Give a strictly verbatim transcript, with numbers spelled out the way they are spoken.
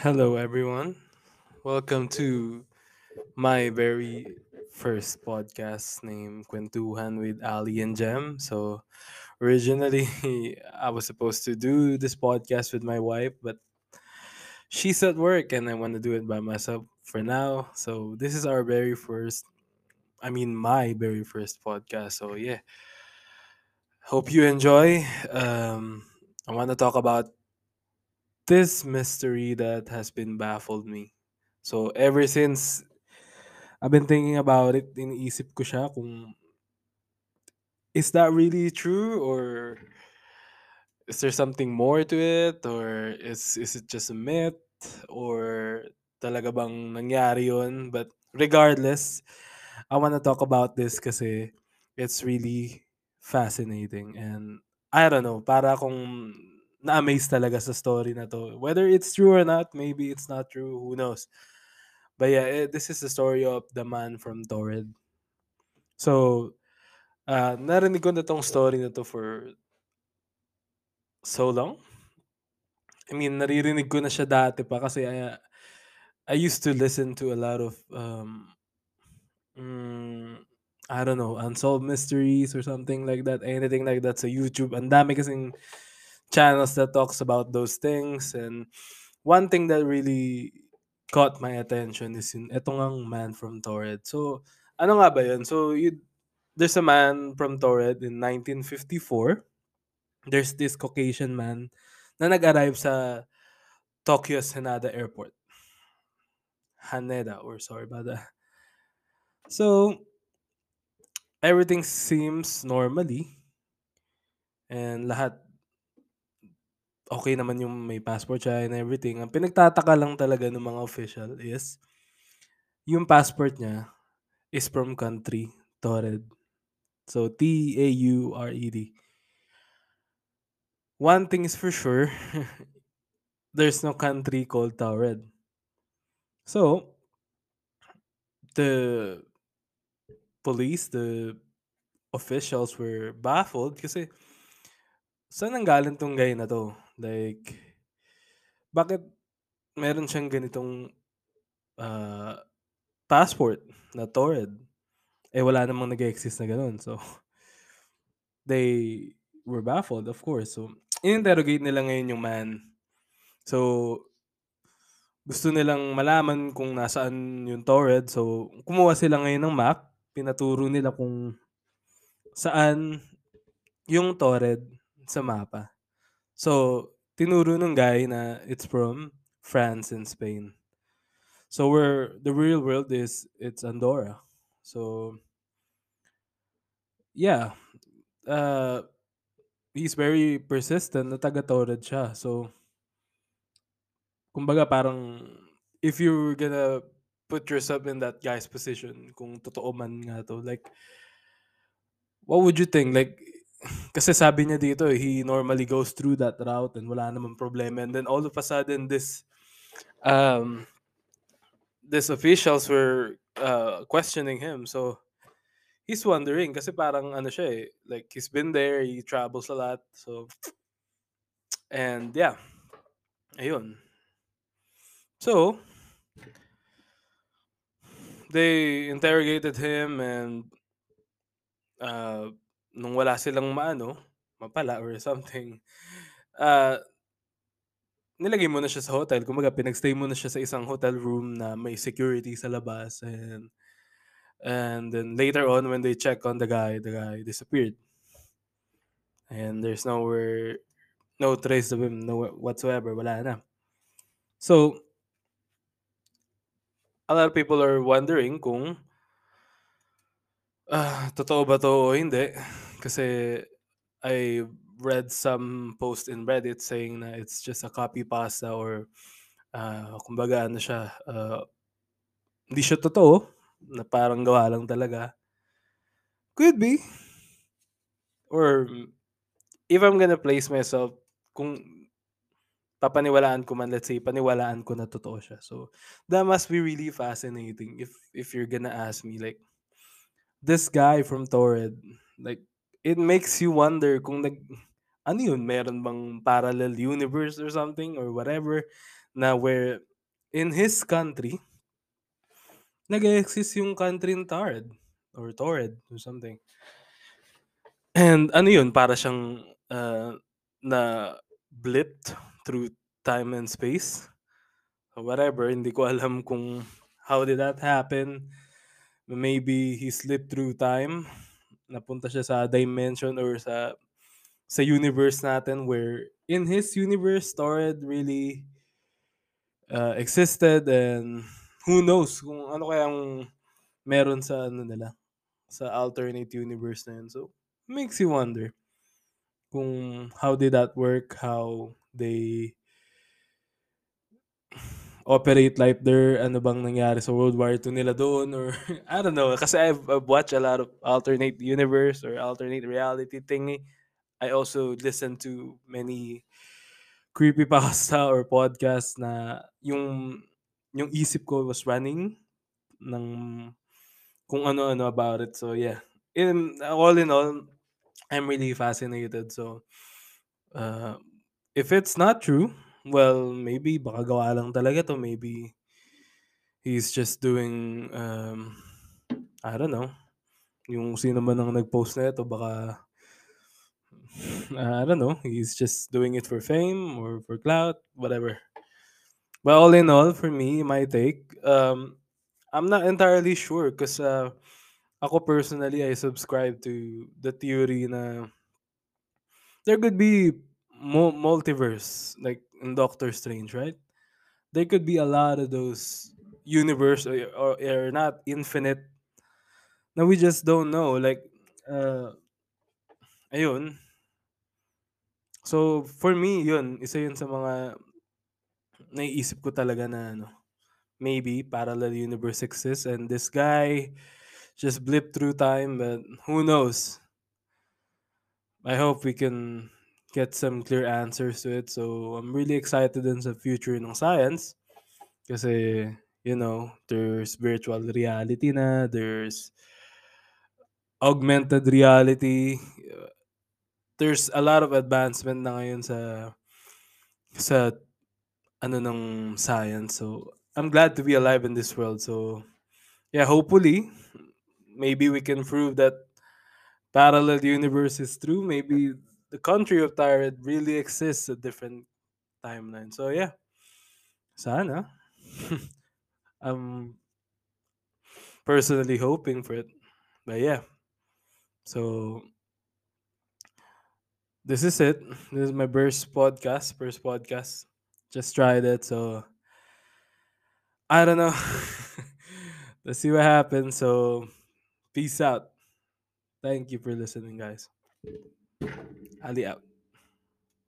Hello, everyone. Welcome to my very first podcast named Kwentuhan with Ali and Jem. So, originally, I was supposed to do this podcast with my wife, but she's at work and I want to do it by myself for now. So, this is our very first, I mean, my very first podcast. So, yeah. Hope you enjoy. Um, I want to talk about this mystery that has been baffled me. So ever since I've been thinking about it, iniisip ko siya kung is that really true or is there something more to it or is is it just a myth or talaga bang nangyari yun? But regardless, I want to talk about this kasi it's really fascinating and I don't know, para kung na-amaze talaga sa story na to. Whether it's true or not, maybe it's not true, who knows. But yeah, eh, this is the story of the man from Taured. So, uh, narinig ko na tong story na to for so long. I mean, naririnig ko na siya dati pa kasi I, I used to listen to a lot of, um, mm, I don't know, unsolved mysteries or something like that, anything like that sa YouTube. Ang dami kasing channels that talks about those things, and one thing that really caught my attention is yung eto ngang man from Taured. So ano nga ba yun? So you, there's a man from Taured in nineteen fifty-four. There's this Caucasian man na nag-arrive sa Tokyo Haneda Airport. Haneda, or sorry about that. So everything seems normally and lahat okay naman yung may passport siya and everything. Ang pinagtataka lang talaga ng mga official is yung passport niya is from country Taured. So, T A U R E D. One thing is for sure, there's no country called Taured. So, the police, the officials were baffled kasi saan ang galing tong guy na to? Like, bakit meron siyang ganitong uh, passport na Taured? Eh, wala namang nag-exist na ganun. So, they were baffled, of course. So, in-interrogate nila ngayon yung man. So, gusto nilang malaman kung nasaan yung Taured. So, kumuha sila ngayon ng map. Pinaturo nila kung saan yung Taured sa mapa. So, tinuro ng guy na it's from France and Spain. So, where the real world is, it's Andorra. So, yeah. Uh, he's very persistent na taga-Taured siya. So, kumbaga parang if you're gonna put yourself in that guy's position, kung totoo man nga to, like, what would you think? Like, kasi sabi niya dito, he normally goes through that route and wala namang problema. And then all of a sudden, this, um, this officials were uh, questioning him. So, he's wondering kasi parang ano siya eh. Like, he's been there, he travels a lot. So, and yeah. Ayun. So, they interrogated him and uh, nung wala silang maano, mapala or something, uh, nilagay mo na siya sa hotel. Kumbaga, pinagstay mo na siya sa isang hotel room na may security sa labas. And, and then later on, when they check on the guy, the guy disappeared. And there's nowhere, no trace of him no whatsoever. Wala na. So, a lot of people are wondering kung Uh, totoo ba to o hindi? Kasi I read some post in Reddit saying na it's just a copy pasta or uh, kumbaga ano siya, uh, hindi siya totoo, na parang gawa lang talaga. Could be. Or if I'm gonna place myself, kung papaniwalaan ko man, let's say, paniwalaan ko na totoo siya. So that must be really fascinating if if you're gonna ask me, like, this guy from Taured, like, it makes you wonder kung nag, ano yun, meron bang parallel universe or something or whatever na where in his country, nag-exist yung country in Taured or Taured or something. And ano yun, para siyang uh, na blipped through time and space. So whatever, hindi ko alam kung how did that happen. Maybe he slipped through time. Napunta siya sa dimension or sa sa universe natin where in his universe, Taured really uh, existed, and who knows kung ano kayang meron sa ano nila, sa alternate universe na yun. So, makes you wonder kung how did that work, how they operate life there, ano bang nangyari sa World War two nila doon, or I don't know, kasi I've, I've watched a lot of alternate universe or alternate reality thingy. I also listen to many creepypasta or podcasts na yung yung isip ko was running ng kung ano-ano about it. So yeah, in, all in all, I'm really fascinated. So uh, if it's not true, well, maybe baka gawa lang talaga to. Maybe he's just doing, um, I don't know, yung sino man ang nag-post na ito, baka Uh, I don't know. He's just doing it for fame or for clout, whatever. But all in all, for me, my take, um, I'm not entirely sure because uh, ako personally, I subscribe to the theory na there could be mo- multiverse, like in Doctor Strange, right? There could be a lot of those universe or, or, or not infinite na we just don't know. Like, uh, ayun. So, for me, yun. Isa yun sa mga naiisip ko talaga na ano, maybe parallel universe exists and this guy just blipped through time, but who knows? I hope we can get some clear answers to it. So, I'm really excited din sa future ng science kasi, you know, there's virtual reality na, there's augmented reality, there's a lot of advancement na ngayon sa sa ano ng science. So, I'm glad to be alive in this world. So, yeah, hopefully, maybe we can prove that parallel universe is true. Maybe the country of Taured really exists at different timelines. So, yeah. Sana. I'm personally hoping for it. But, yeah. So, this is it. This is my first podcast. First podcast. Just tried it. So, I don't know. Let's see what happens. So, peace out. Thank you for listening, guys. Ali out.